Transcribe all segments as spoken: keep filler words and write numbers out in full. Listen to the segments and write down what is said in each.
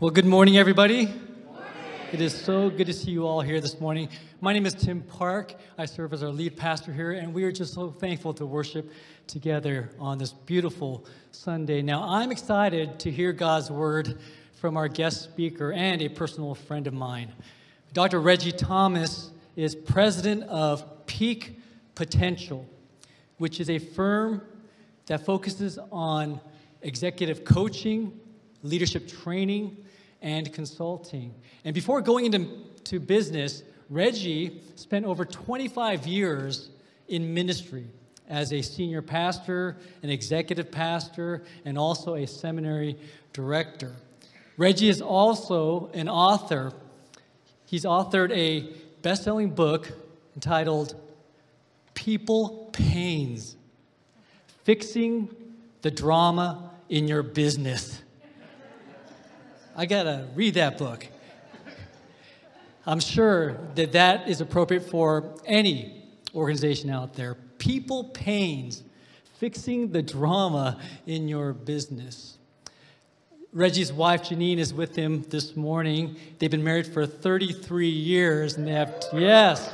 Well, good morning, everybody. Good morning. It is so good to see you all here this morning. My name is Tim Park. I serve as our lead pastor here, and we are just so thankful to worship together on this beautiful Sunday. Now, I'm excited to hear God's word from our guest speaker and a personal friend of mine. Doctor Reggie Thomas is president of Peak Potential, which is a firm that focuses on executive coaching, leadership training, and consulting. And before going into to business, Reggie spent over twenty-five years in ministry as a senior pastor, an executive pastor, and also a seminary director. Reggie is also an author. He's authored a best-selling book entitled People Pains: Fixing the Drama in Your Business. I gotta read that book. I'm sure that that is appropriate for any organization out there. People Pains: Fixing the Drama in Your Business. Reggie's wife, Janine, is with him this morning. They've been married for thirty-three years, and they have, yes.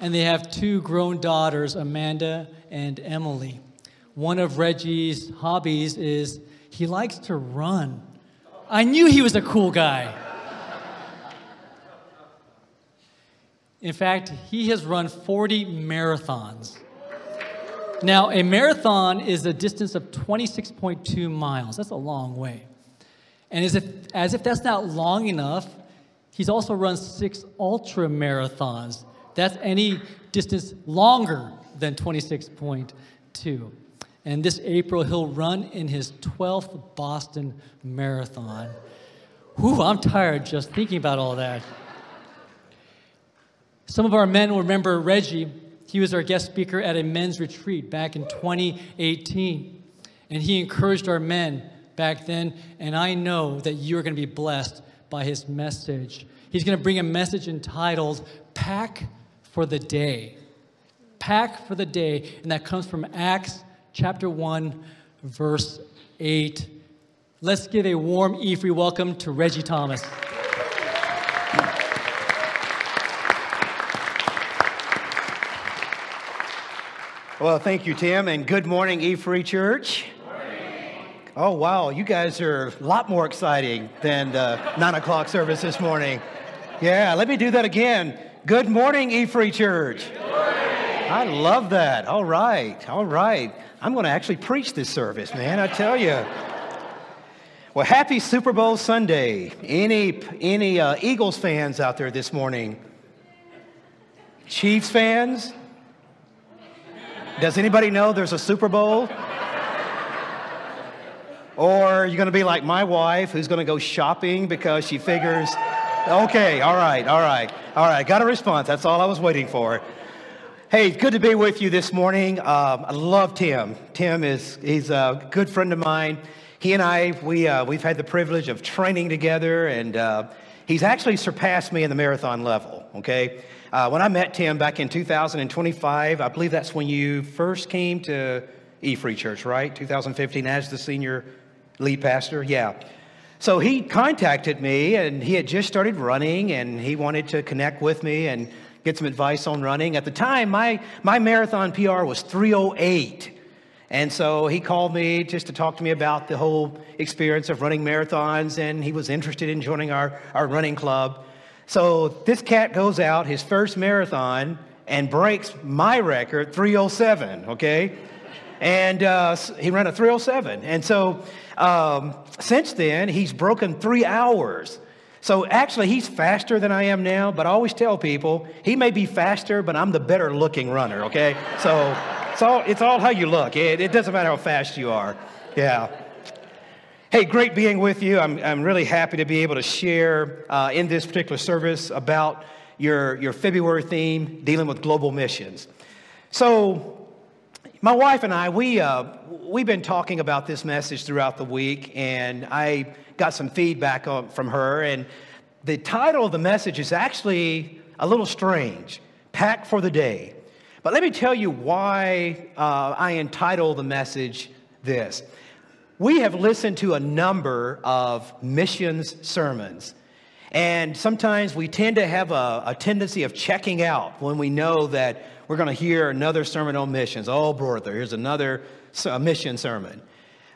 And they have two grown daughters, Amanda and Emily. One of Reggie's hobbies is he likes to run. I knew he was a cool guy. In fact, he has run forty marathons. Now, a marathon is a distance of twenty-six point two miles. That's a long way. And as if, as if that's not long enough, he's also run six ultra marathons. That's any distance longer than twenty-six point two. And this April, he'll run in his twelfth Boston Marathon. Whew, I'm tired just thinking about all that. Some of our men will remember Reggie. He was our guest speaker at a men's retreat back in twenty eighteen. And he encouraged our men back then. And I know that you're going to be blessed by his message. He's going to bring a message entitled, Pack for the Day. Pack for the Day. And that comes from Acts Chapter one, verse eight. Let's give a warm E-Free welcome to Reggie Thomas. Well, thank you, Tim, and good morning, E-Free Church. Morning. Oh, wow, you guys are a lot more exciting than the nine o'clock service this morning. Yeah, let me do that again. Good morning, E-Free Church. Good morning. I love that. All right, all right. I'm going to actually preach this service, man, I tell you. Well, happy Super Bowl Sunday. Any any uh, Eagles fans out there this morning? Chiefs fans? Does anybody know there's a Super Bowl? Or you're going to be like my wife, who's going to go shopping because she figures, okay, all right, all right, all right. Got a response. That's all I was waiting for. Hey, good to be with you this morning. Um, I love Tim. Tim is he's a good friend of mine. He and I, we, uh, we've had the privilege of training together, and uh, he's actually surpassed me in the marathon level, okay? Uh, when I met Tim back in two thousand twenty-five, I believe that's when you first came to E-Free Church, right? two thousand fifteen, as the senior lead pastor, yeah. So he contacted me, and he had just started running, and he wanted to connect with me, and get some advice on running. At the time, my, my marathon P R was three oh eight. And so he called me just to talk to me about the whole experience of running marathons, and he was interested in joining our, our running club. So this cat goes out his first marathon and breaks my record, three oh seven, okay? And uh, he ran a three oh seven. And so um, since then, he's broken three hours. So actually, he's faster than I am now, but I always tell people, he may be faster, but I'm the better-looking runner, okay? So it's all, it's all how you look. It, it doesn't matter how fast you are. Yeah. Hey, great being with you. I'm, I'm really happy to be able to share uh, in this particular service about your, your February theme, dealing with global missions. So my wife and I, we, uh, we've been talking about this message throughout the week, and I got some feedback on, from her, and the title of the message is actually a little strange, Pack for the Day. But let me tell you why uh, I entitled the message this. we have listened to a number of missions sermons, and sometimes we tend to have a, a tendency of checking out when we know that we're going to hear another sermon on missions. Oh, brother, here's another mission sermon.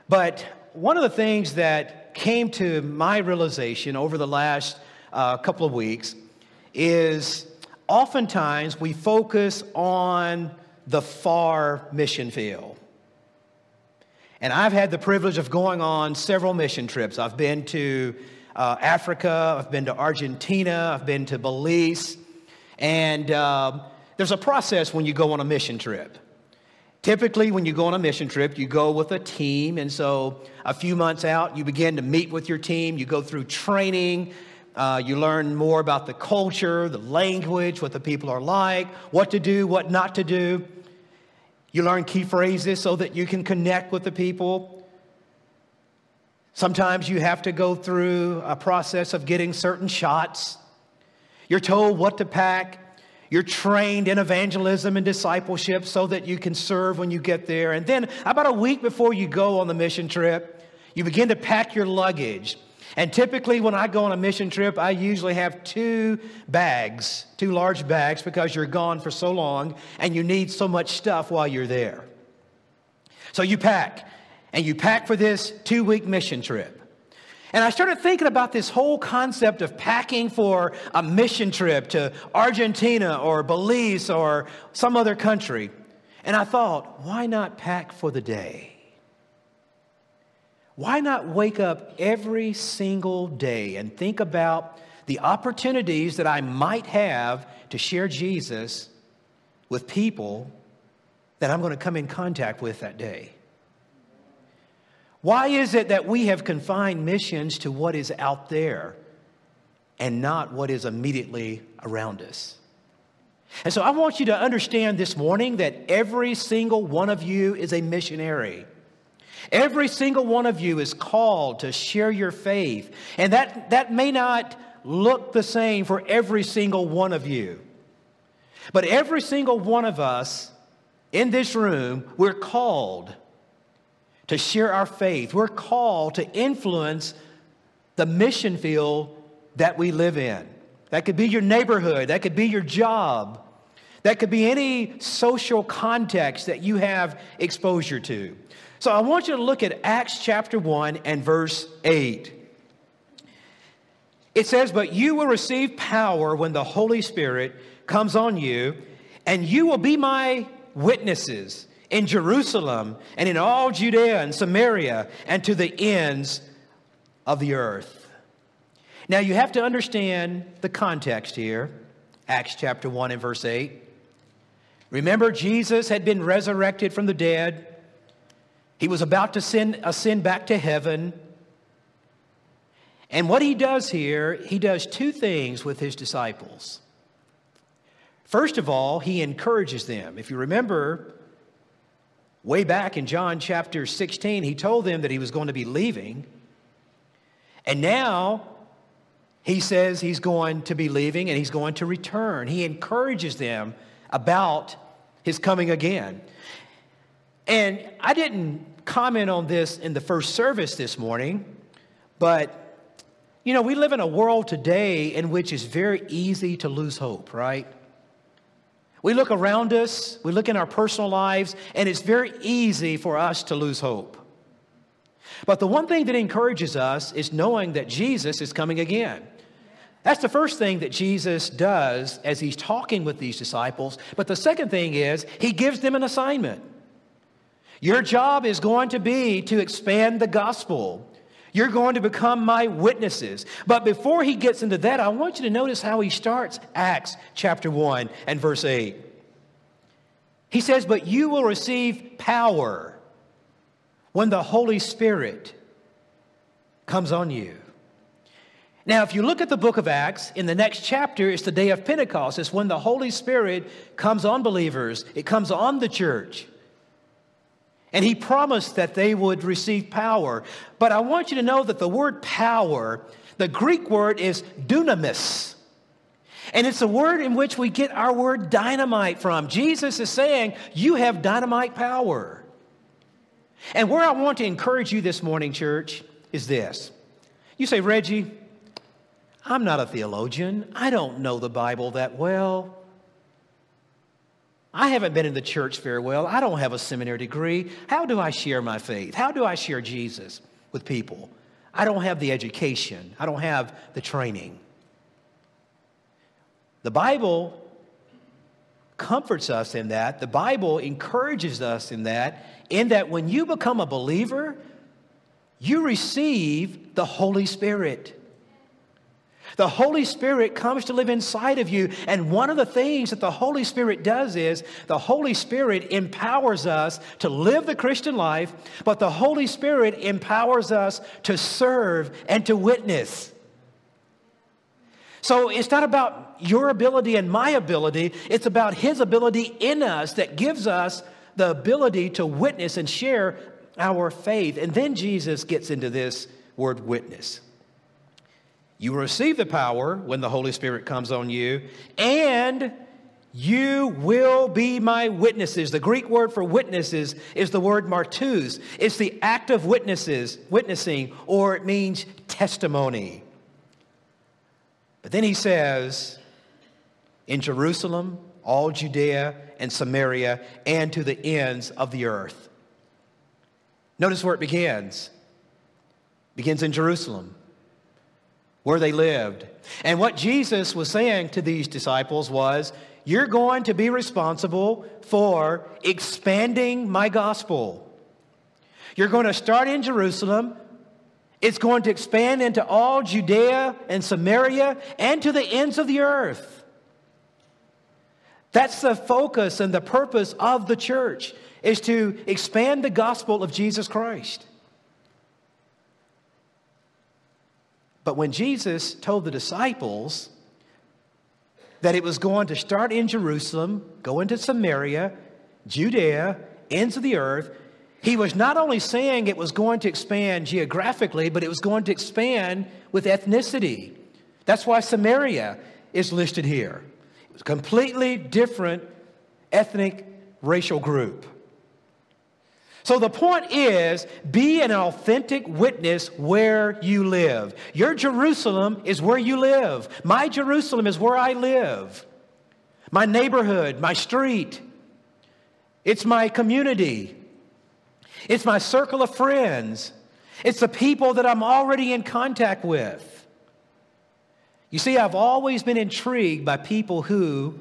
But one of the things that came to my realization over the last uh, couple of weeks is oftentimes we focus on the far mission field. And I've had the privilege of going on several mission trips. I've been to uh, Africa, I've been to Argentina, I've been to Belize. And uh, there's a process when you go on a mission trip. Typically, when you go on a mission trip, you go with a team. And so a few months out, you begin to meet with your team. You go through training. Uh, you learn more about the culture, the language, what the people are like, what to do, what not to do. You learn key phrases so that you can connect with the people. Sometimes you have to go through a process of getting certain shots. You're told what to pack. You're trained in evangelism and discipleship so that you can serve when you get there. And then about a week before you go on the mission trip, you begin to pack your luggage. And typically when I go on a mission trip, I usually have two bags, two large bags, because you're gone for so long and you need so much stuff while you're there. So you pack, and you pack for this two-week mission trip. And I started thinking about this whole concept of packing for a mission trip to Argentina or Belize or some other country. And I thought, why not pack for the day? Why not wake up every single day and think about the opportunities that I might have to share Jesus with people that I'm going to come in contact with that day? Why is it that we have confined missions to what is out there and not what is immediately around us? And so I want you to understand this morning that every single one of you is a missionary. Every single one of you is called to share your faith. And that, that may not look the same for every single one of you. But every single one of us in this room, we're called to share our faith. We're called to influence the mission field that we live in. That could be your neighborhood. That could be your job. That could be any social context that you have exposure to. So I want you to look at Acts chapter one and verse eight. It says, "But you will receive power when the Holy Spirit comes on you, and you will be my witnesses in Jerusalem and in all Judea and Samaria and to the ends of the earth." Now you have to understand the context here. Acts chapter one and verse eight. Remember, Jesus had been resurrected from the dead. He was about to ascend, ascend back to heaven. And what he does here, he does two things with his disciples. First of all, he encourages them. If you remember, way back in John chapter sixteen, he told them that he was going to be leaving. And now he says he's going to be leaving and he's going to return. He encourages them about his coming again. And I didn't comment on this in the first service this morning, but, you know, we live in a world today in which it's very easy to lose hope, right? We look around us, we look in our personal lives, and it's very easy for us to lose hope. But the one thing that encourages us is knowing that Jesus is coming again. That's the first thing that Jesus does as he's talking with these disciples. But the second thing is he gives them an assignment. Your job is going to be to expand the gospel. You're going to become my witnesses. But before he gets into that, I want you to notice how he starts Acts chapter one and verse eight. He says, "But you will receive power when the Holy Spirit comes on you." Now, if you look at the book of Acts, in the next chapter, it's the day of Pentecost. It's when the Holy Spirit comes on believers. It comes on the church. And he promised that they would receive power. But I want you to know that the word power, the Greek word is dunamis. And it's a word in which we get our word dynamite from. Jesus is saying, you have dynamite power. And where I want to encourage you this morning, church, is this. You say, Reggie, I'm not a theologian. I don't know the Bible that well. I haven't been in the church very well. I don't have a seminary degree. How do I share my faith? How do I share Jesus with people? I don't have the education. I don't have the training. The Bible comforts us in that. The Bible encourages us in that, in that when you become a believer, you receive the Holy Spirit. The Holy Spirit comes to live inside of you. And one of the things that the Holy Spirit does is the Holy Spirit empowers us to live the Christian life, but the Holy Spirit empowers us to serve and to witness. So it's not about your ability and my ability. It's about His ability in us that gives us the ability to witness and share our faith. And then Jesus gets into this word witness. You receive the power when the Holy Spirit comes on you, and you will be my witnesses. The Greek word for witnesses is the word martus. It's the act of witnesses, witnessing, or it means testimony. But then he says, in Jerusalem, all Judea and Samaria, and to the ends of the earth. Notice where it begins. It begins in Jerusalem, where they lived. And what Jesus was saying to these disciples was, you're going to be responsible for expanding my gospel. You're going to start in Jerusalem. It's going to expand into all Judea and Samaria and to the ends of the earth. That's the focus and the purpose of the church, is to expand the gospel of Jesus Christ. But when Jesus told the disciples that it was going to start in Jerusalem, go into Samaria, Judea, ends of the earth, he was not only saying it was going to expand geographically, but it was going to expand with ethnicity. That's why Samaria is listed here. It was a completely different ethnic racial group. So the point is, be an authentic witness where you live. Your Jerusalem is where you live. My Jerusalem is where I live. My neighborhood, my street. It's my community. It's my circle of friends. It's the people that I'm already in contact with. You see, I've always been intrigued by people who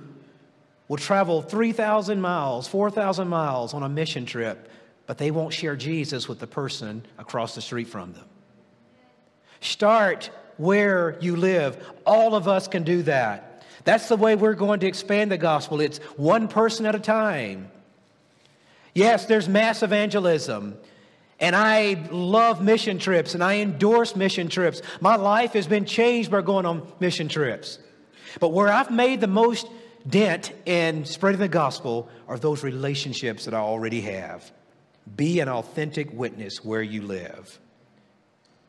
will travel three thousand miles, four thousand miles on a mission trip, but they won't share Jesus with the person across the street from them. Start where you live. All of us can do that. That's the way we're going to expand the gospel. It's one person at a time. Yes, there's mass evangelism, and I love mission trips, and I endorse mission trips. My life has been changed by going on mission trips. But where I've made the most dent in spreading the gospel are those relationships that I already have. Be an authentic witness where you live.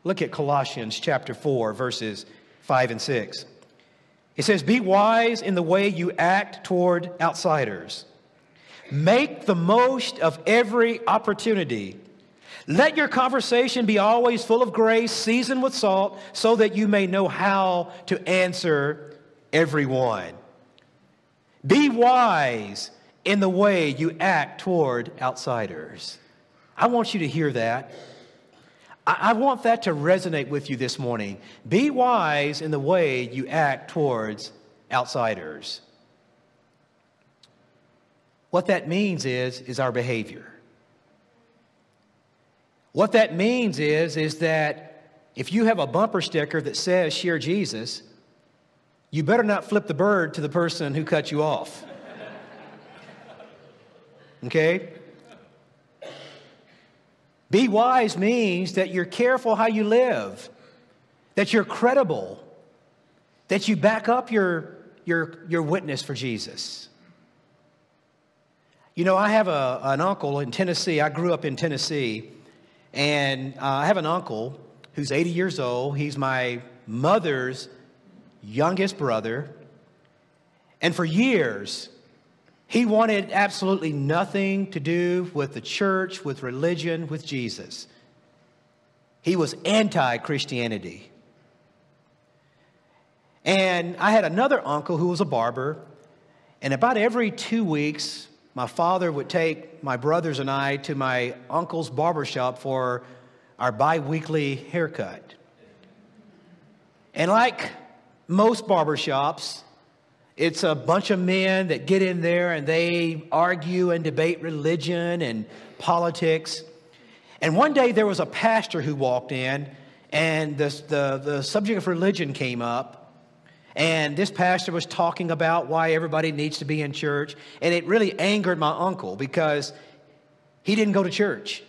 Look at Colossians chapter four, verses five and six. It says, be wise in the way you act toward outsiders. Make the most of every opportunity. Let your conversation be always full of grace, seasoned with salt, so that you may know how to answer everyone. Be wise in the way you act toward outsiders. I want you to hear that. I want that to resonate with you this morning. Be wise in the way you act towards outsiders. What that means is, is our behavior. What that means is, is that if you have a bumper sticker that says, share Jesus, you better not flip the bird to the person who cut you off. Okay? Be wise means that you're careful how you live, that you're credible, that you back up your, your, your witness for Jesus. You know, I have a, an uncle in Tennessee. I grew up in Tennessee, and uh, I have an uncle who's eighty years old. He's my mother's youngest brother, and for years, He wanted absolutely nothing to do with the church, with religion, with Jesus. He was anti-Christianity. And I had another uncle who was a barber. And about every two weeks, my father would take my brothers and I to my uncle's barbershop for our bi-weekly haircut. And like most barbershops, it's a bunch of men that get in there and they argue and debate religion and politics. And one day there was a pastor who walked in, and the, the, the subject of religion came up. And this pastor was talking about why everybody needs to be in church. And it really angered my uncle because he didn't go to church.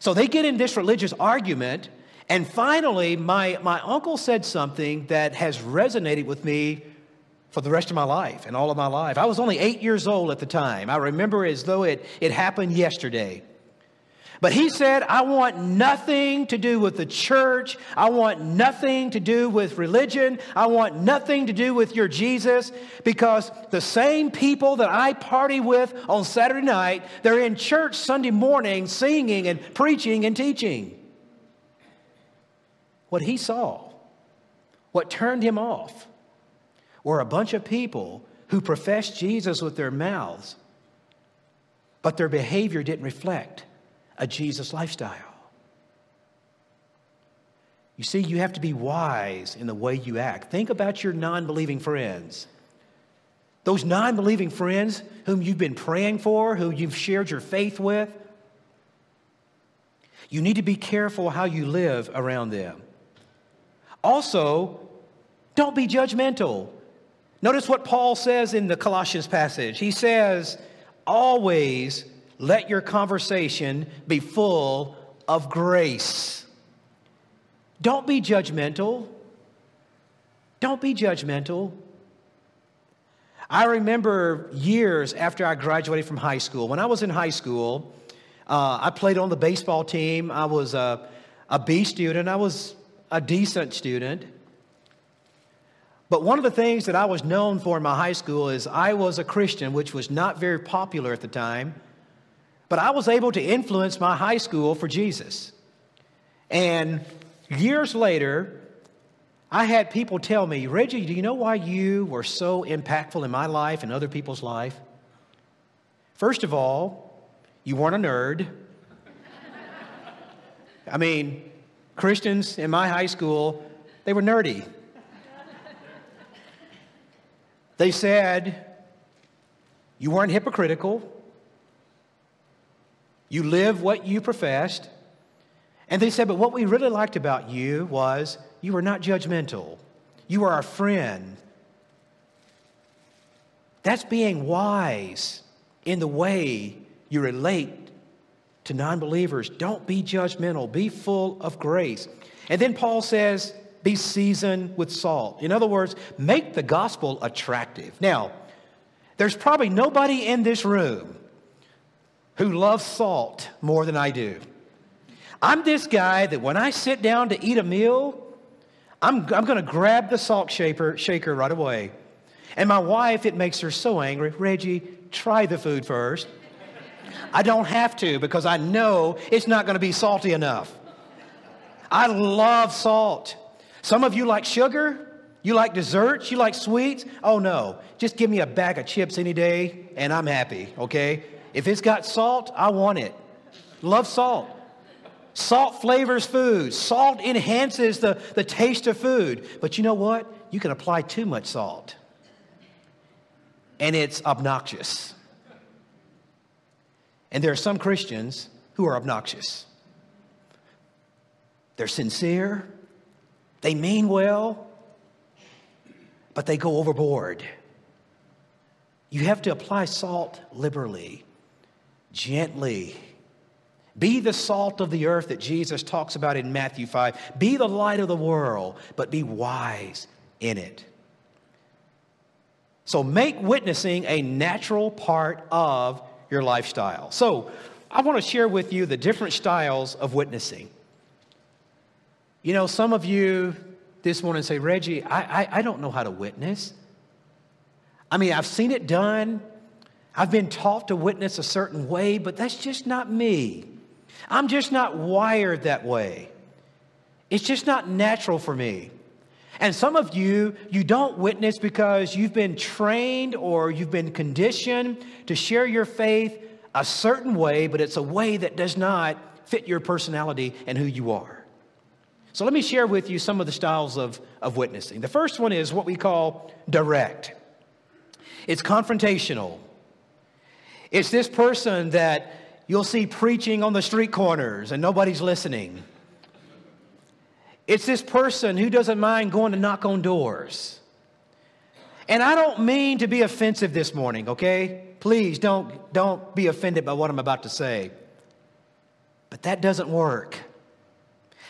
So they get in this religious argument. And finally, my, my uncle said something that has resonated with me for the rest of my life and all of my life. I was only eight years old at the time. I remember as though it, it happened yesterday. But he said, I want nothing to do with the church. I want nothing to do with religion. I want nothing to do with your Jesus, because the same people that I party with on Saturday night, they're in church Sunday morning singing and preaching and teaching. What he saw, what turned him off, were a bunch of people who professed Jesus with their mouths, but their behavior didn't reflect a Jesus lifestyle. You see, you have to be wise in the way you act. Think about your non-believing friends. Those non-believing friends whom you've been praying for, who you've shared your faith with. You need to be careful how you live around them. Also, don't be judgmental. Notice what Paul says in the Colossians passage. He says, always let your conversation be full of grace. Don't be judgmental. Don't be judgmental. I remember years after I graduated from high school. When I was in high school, uh, I played on the baseball team. I was a, a B student. I was a decent student. But one of the things that I was known for in my high school is I was a Christian, which was not very popular at the time. But I was able to influence my high school for Jesus. And years later, I had people tell me, Reggie, do you know why you were so impactful in my life and other people's life? First of all, you weren't a nerd. I mean, Christians in my high school, they were nerdy. They said, you weren't hypocritical. You live what you professed. And they said, but what we really liked about you was you were not judgmental. You were our friend. That's being wise in the way you relate to non-believers. Don't be judgmental. Be full of grace. And then Paul says, be seasoned with salt. In other words, make the gospel attractive. Now, there's probably nobody in this room who loves salt more than I do. I'm this guy that when I sit down to eat a meal, I'm, I'm going to grab the salt shaker, shaker right away. And my wife, it makes her so angry. Reggie, try the food first. I don't have to, because I know it's not going to be salty enough. I love salt. Some of you like sugar. You like desserts. You like sweets. Oh, no. Just give me a bag of chips any day, and I'm happy, okay? If it's got salt, I want it. Love salt. Salt flavors food. Salt enhances the, the taste of food. But you know what? You can apply too much salt, and it's obnoxious. And there are some Christians who are obnoxious. They're sincere. They mean well. But they go overboard. You have to apply salt liberally. Gently. Be the salt of the earth that Jesus talks about in Matthew five. Be the light of the world, but be wise in it. So make witnessing a natural part of your lifestyle. So I want to share with you the different styles of witnessing. You know, some of you this morning say, Reggie, I, I, I don't know how to witness. I mean, I've seen it done. I've been taught to witness a certain way, but that's just not me. I'm just not wired that way. It's just not natural for me. And some of you, you don't witness because you've been trained or you've been conditioned to share your faith a certain way, but it's a way that does not fit your personality and who you are. So let me share with you some of the styles of, of witnessing. The first one is what we call direct. It's confrontational. It's this person that you'll see preaching on the street corners and nobody's listening. It's this person who doesn't mind going to knock on doors. And I don't mean to be offensive this morning, okay? Please don't, don't be offended by what I'm about to say. But that doesn't work.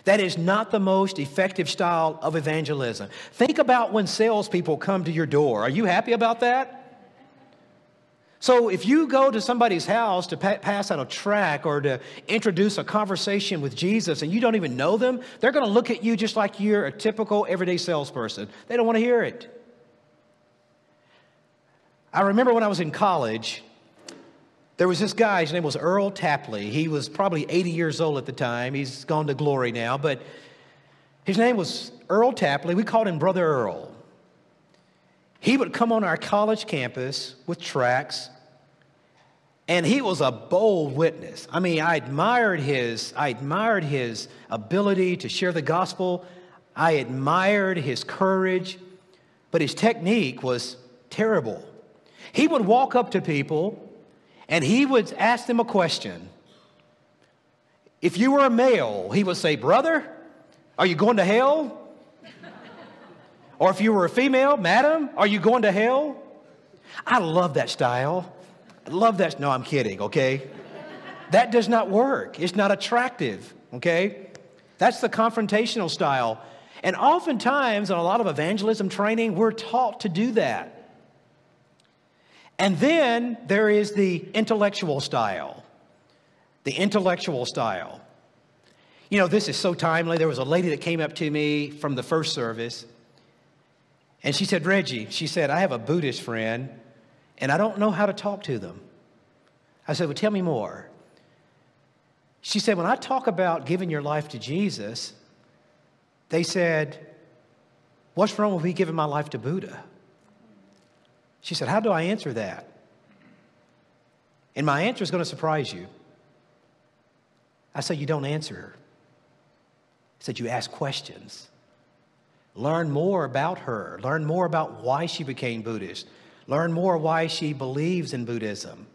That is not the most effective style of evangelism. Think about when salespeople come to your door. Are you happy about that? So if you go to somebody's house to pa- pass out a tract or to introduce a conversation with Jesus and you don't even know them, they're going to look at you just like you're a typical everyday salesperson. They don't want to hear it. I remember when I was in college, there was this guy, his name was Earl Tapley. He was probably eighty years old at the time. He's gone to glory now, but his name was Earl Tapley. We called him Brother Earl. He would come on our college campus with tracts, and he was a bold witness. I mean, I admired his, I admired his ability to share the gospel. I admired his courage, but his technique was terrible. He would walk up to people, and he would ask them a question. If you were a male, he would say, "Brother, are you going to hell?" Or if you were a female, "Madam, are you going to hell?" I love that style. I love that. No, I'm kidding, okay? That does not work. It's not attractive, okay? That's the confrontational style. And oftentimes, in a lot of evangelism training, we're taught to do that. And then there is the intellectual style. The intellectual style. You know, this is so timely. There was a lady that came up to me from the first service. And she said, "Reggie," she said, "I have a Buddhist friend, and I don't know how to talk to them." I said, "Well, tell me more." She said, "When I talk about giving your life to Jesus, they said, 'What's wrong with me giving my life to Buddha?'" She said, "How do I answer that?" And my answer is going to surprise you. I said, "You don't answer." I said, "You ask questions. Learn more about her. Learn more about why she became Buddhist. Learn more why she believes in Buddhism.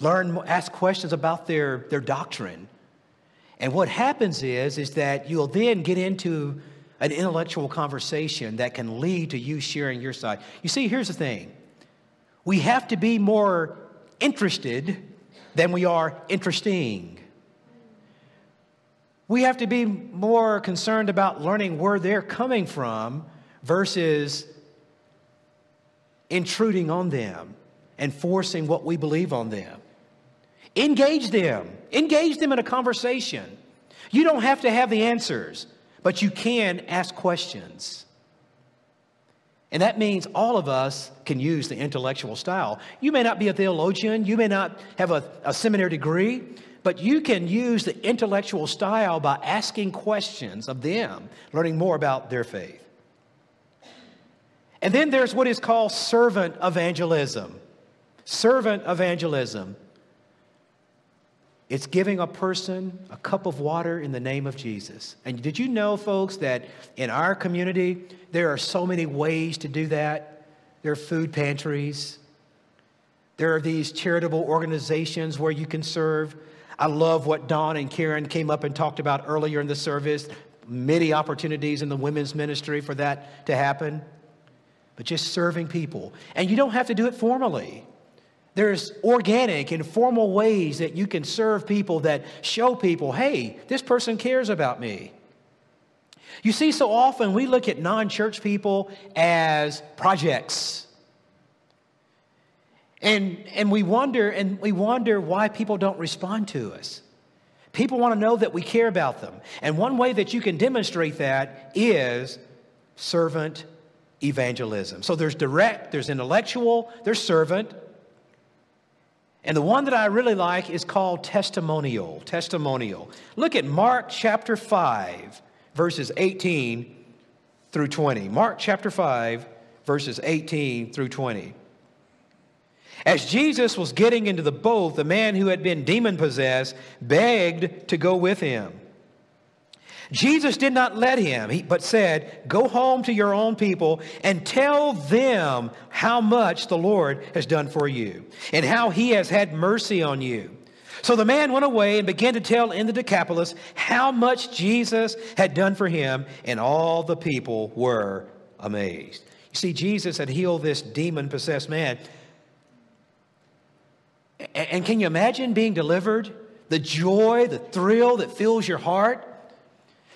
Learn, ask questions about their, their doctrine." And what happens is, is that you'll then get into an intellectual conversation that can lead to you sharing your side. You see, here's the thing. We have to be more interested than we are interesting. We have to be more concerned about learning where they're coming from versus intruding on them and forcing what we believe on them. Engage them. Engage them in a conversation. You don't have to have the answers, but you can ask questions. And that means all of us can use the intellectual style. You may not be a theologian. You may not have a, a seminary degree. But you can use the intellectual style by asking questions of them, learning more about their faith. And then there's what is called servant evangelism. Servant evangelism. It's giving a person a cup of water in the name of Jesus. And did you know, folks, that in our community, there are so many ways to do that? There are food pantries. There are these charitable organizations where you can serve. I love what Dawn and Karen came up and talked about earlier in the service. Many opportunities in the women's ministry for that to happen. But just serving people. And you don't have to do it formally. There's organic, informal ways that you can serve people that show people, hey, this person cares about me. You see, so often we look at non-church people as projects. And, and we wonder and we wonder why people don't respond to us. People want to know that we care about them. And one way that you can demonstrate that is servant evangelism. So there's direct, there's intellectual, there's servant, And the one that I really like is called testimonial. Testimonial. Look at Mark chapter five, verses eighteen through twenty. Mark chapter five, verses eighteen through twenty. As Jesus was getting into the boat, the man who had been demon-possessed begged to go with him. Jesus did not let him, but said, "Go home to your own people and tell them how much the Lord has done for you and how he has had mercy on you." So the man went away and began to tell in the Decapolis how much Jesus had done for him, and all the people were amazed. You see, Jesus had healed this demon-possessed man. And can you imagine being delivered? The joy, the thrill that fills your heart.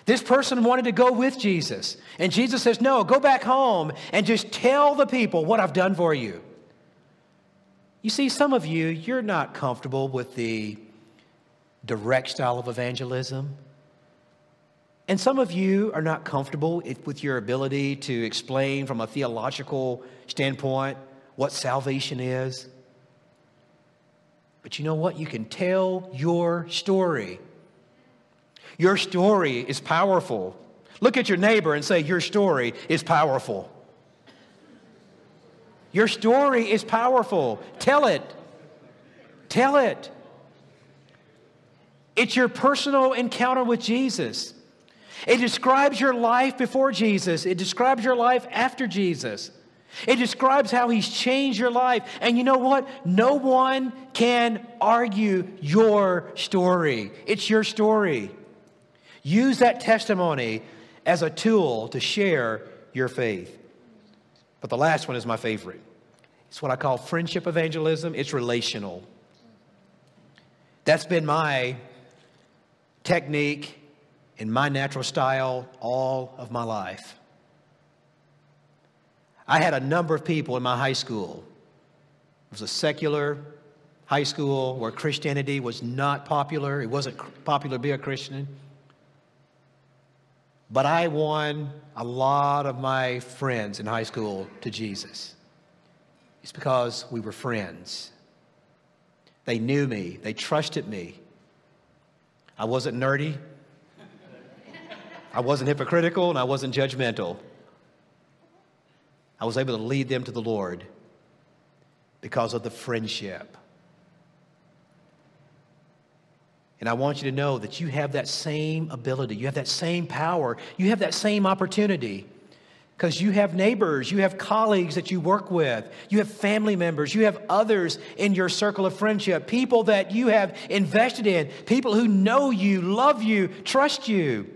This person wanted to go with Jesus. And Jesus says, "No, go back home and just tell the people what I've done for you." You see, some of you, you're not comfortable with the direct style of evangelism. And some of you are not comfortable with your ability to explain from a theological standpoint what salvation is. But you know what? You can tell your story. Your story is powerful. Look at your neighbor and say, "Your story is powerful." Your story is powerful. Tell it. Tell it. It's your personal encounter with Jesus. It describes your life before Jesus. It describes your life after Jesus. It describes how he's changed your life. And you know what? No one can argue your story. It's your story. Use that testimony as a tool to share your faith. But the last one is my favorite. It's what I call friendship evangelism. It's relational. That's been my technique and my natural style all of my life. I had a number of people in my high school. It was a secular high school where Christianity was not popular. It wasn't popular to be a Christian. But I won a lot of my friends in high school to Jesus. It's because we were friends. They knew me. They trusted me. I wasn't nerdy. I wasn't hypocritical, and I wasn't judgmental. I was able to lead them to the Lord because of the friendship. And I want you to know that you have that same ability. You have that same power. You have that same opportunity because you have neighbors. You have colleagues that you work with. You have family members. You have others in your circle of friendship, people that you have invested in, people who know you, love you, trust you.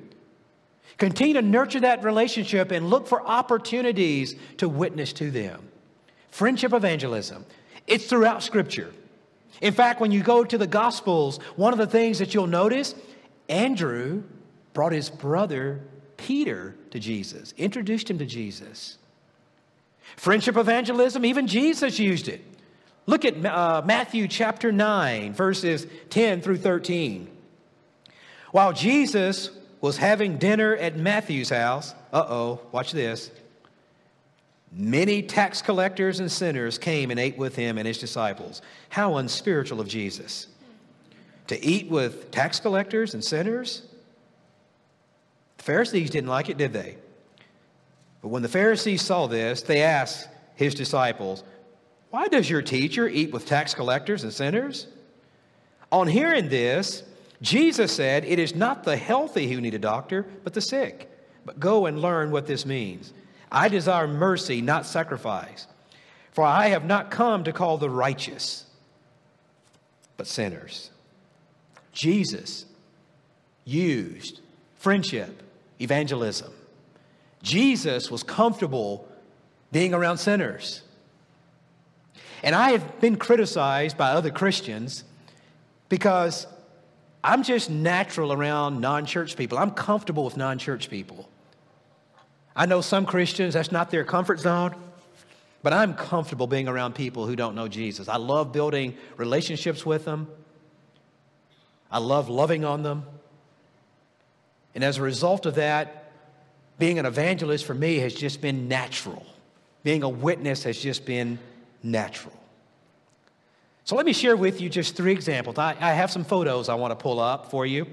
Continue to nurture that relationship and look for opportunities to witness to them. Friendship evangelism. It's throughout Scripture. In fact, when you go to the Gospels, one of the things that you'll notice, Andrew brought his brother Peter to Jesus, introduced him to Jesus. Friendship evangelism, even Jesus used it. Look at uh, Matthew chapter nine, verses ten through thirteen. While Jesus was having dinner at Matthew's house, uh-oh, watch this, many tax collectors and sinners came and ate with him and his disciples. How unspiritual of Jesus to eat with tax collectors and sinners. The Pharisees didn't like it, did they? But when the Pharisees saw this, they asked his disciples, "Why does your teacher eat with tax collectors and sinners?" On hearing this, Jesus said, "It is not the healthy who need a doctor, but the sick. But go and learn what this means. I desire mercy, not sacrifice. For I have not come to call the righteous, but sinners." Jesus used friendship evangelism. Jesus was comfortable being around sinners. And I have been criticized by other Christians because I'm just natural around non-church people. I'm comfortable with non-church people. I know some Christians, that's not their comfort zone, but I'm comfortable being around people who don't know Jesus. I love building relationships with them. I love loving on them. And as a result of that, being an evangelist for me has just been natural. Being a witness has just been natural. So let me share with you just three examples. I, I have some photos I want to pull up for you.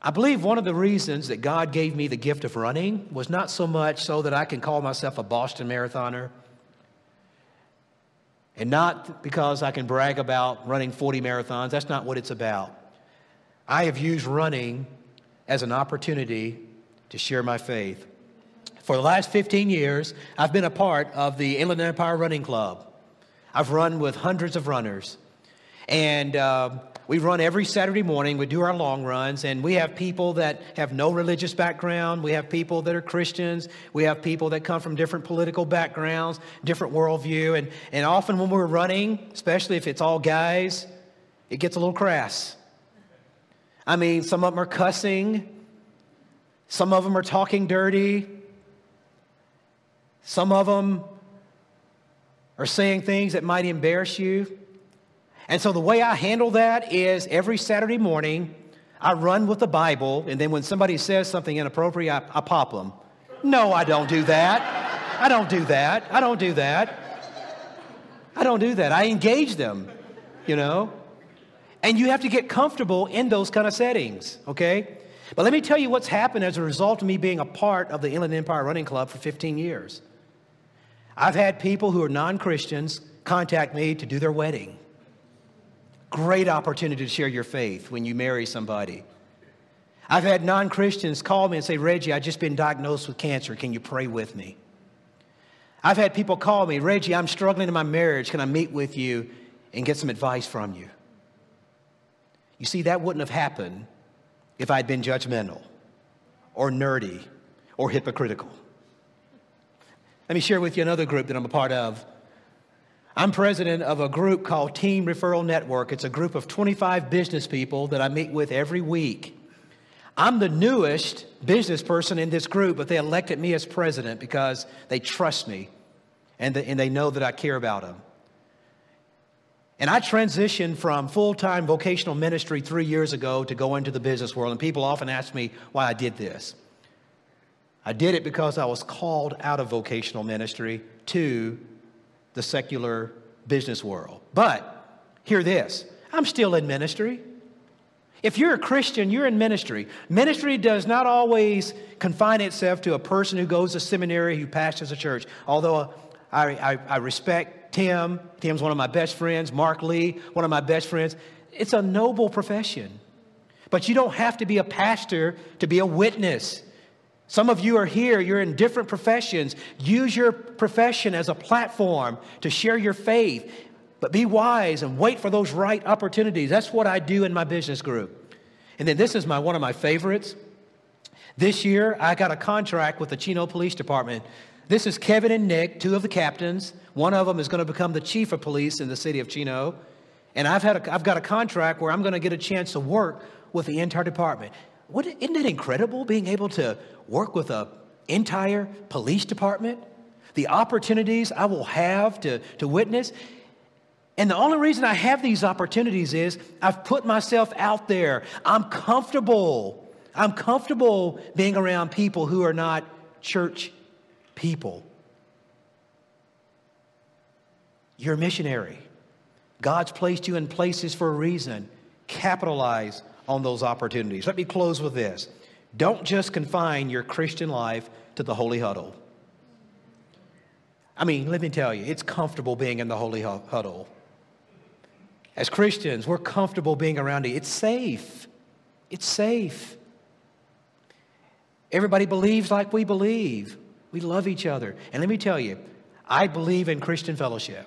I believe one of the reasons that God gave me the gift of running was not so much so that I can call myself a Boston marathoner, and not because I can brag about running forty marathons. That's not what it's about. I have used running as an opportunity to share my faith. For the last fifteen years, I've been a part of the Inland Empire Running Club. I've run with hundreds of runners. And uh, we run every Saturday morning. We do our long runs. And we have people that have no religious background. We have people that are Christians. We have people that come from different political backgrounds, different worldview. And, and often when we're running, especially if it's all guys, it gets a little crass. I mean, some of them are cussing. Some of them are talking dirty. Some of them are saying things that might embarrass you. And so the way I handle that is every Saturday morning, I run with the Bible. And then when somebody says something inappropriate, I, I pop them. No, I don't do that. I don't do that. I don't do that. I don't do that. I engage them, you know. And you have to get comfortable in those kind of settings, okay? But let me tell you what's happened as a result of me being a part of the Inland Empire Running Club for fifteen years. I've had people who are non-Christians contact me to do their wedding. Great opportunity to share your faith when you marry somebody. I've had non-Christians call me and say, Reggie, I've just been diagnosed with cancer. Can you pray with me? I've had people call me, Reggie, I'm struggling in my marriage. Can I meet with you and get some advice from you? You see, that wouldn't have happened if I'd been judgmental or nerdy or hypocritical. Let me share with you another group that I'm a part of. I'm president of a group called Team Referral Network. It's a group of twenty-five business people that I meet with every week. I'm the newest business person in this group, but they elected me as president because they trust me and they know that I care about them. And I transitioned from full-time vocational ministry three years ago to go into the business world. And people often ask me why I did this. I did it because I was called out of vocational ministry to the secular business world. But hear this, I'm still in ministry. If you're a Christian, you're in ministry. Ministry does not always confine itself to a person who goes to seminary, who pastors a church. Although I, I, I respect Tim, Tim's one of my best friends, Mark Lee, one of my best friends. It's a noble profession, but you don't have to be a pastor to be a witness. Some of you are here, you're in different professions. Use your profession as a platform to share your faith, but be wise and wait for those right opportunities. That's what I do in my business group. And then this is my one of my favorites. This year, I got a contract with the Chino Police Department. This is Kevin and Nick, two of the captains. One of them is going to become the chief of police in the city of Chino. And I've, had a, I've got a contract where I'm going to get a chance to work with the entire department. What, isn't it incredible being able to work with an entire police department? The opportunities I will have to, to witness. And the only reason I have these opportunities is I've put myself out there. I'm comfortable. I'm comfortable being around people who are not church people. You're a missionary. God's placed you in places for a reason. Capitalize on those opportunities. Let me close with this. Don't just confine your Christian life to the holy huddle. I mean, let me tell you, it's comfortable being in the holy huddle. As Christians, we're comfortable being around it. It's safe. It's safe. Everybody believes like we believe. We love each other. And let me tell you, I believe in Christian fellowship.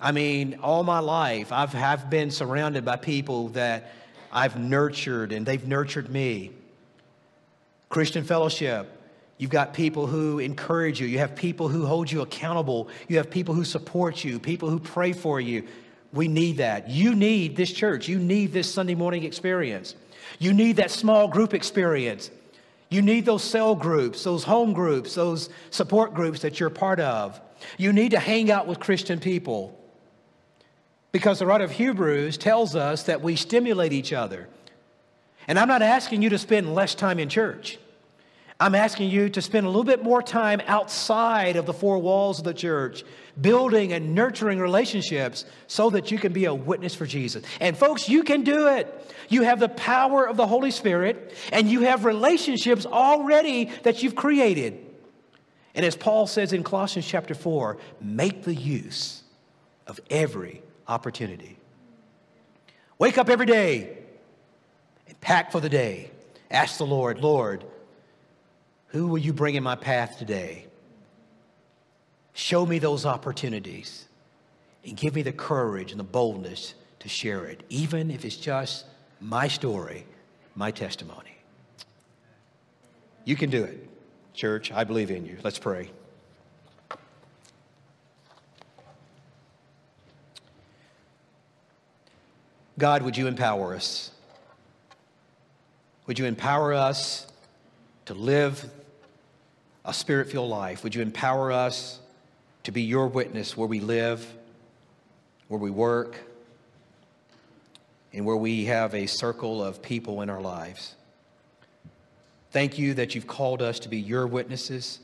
I mean, all my life, I've have been surrounded by people that I've nurtured, and they've nurtured me. Christian fellowship, you've got people who encourage you. You have people who hold you accountable. You have people who support you, people who pray for you. We need that. You need this church. You need this Sunday morning experience. You need that small group experience. You need those cell groups, those home groups, those support groups that you're part of. You need to hang out with Christian people, because the writer of Hebrews tells us that we stimulate each other. And I'm not asking you to spend less time in church. I'm asking you to spend a little bit more time outside of the four walls of the church, building and nurturing relationships so that you can be a witness for Jesus. And folks, you can do it. You have the power of the Holy Spirit, and you have relationships already that you've created. And as Paul says in Colossians chapter four, make the use of every opportunity. Wake up every day and pack for the day. Ask the Lord, Lord, who will you bring in my path today? Show me those opportunities and give me the courage and the boldness to share it, even if it's just my story, my testimony. You can do it, church. I believe in you. Let's pray. God, would you empower us? Would you empower us to live a Spirit-filled life? Would you empower us to be your witness where we live, where we work, and where we have a circle of people in our lives? Thank you that you've called us to be your witnesses,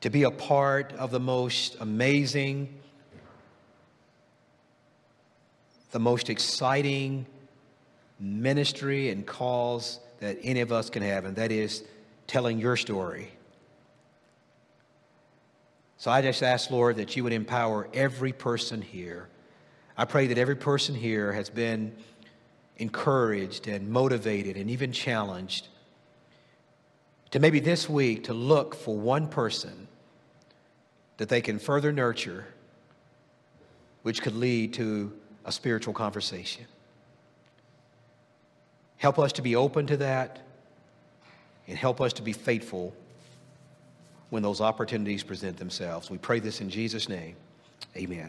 to be a part of the most amazing, the most exciting ministry and cause that any of us can have, and that is telling your story. So I just ask, Lord, that you would empower every person here. I pray that every person here has been encouraged and motivated and even challenged to maybe this week to look for one person that they can further nurture, which could lead to a spiritual conversation. Help us to be open to that, and help us to be faithful when those opportunities present themselves. We pray this in Jesus' name. Amen.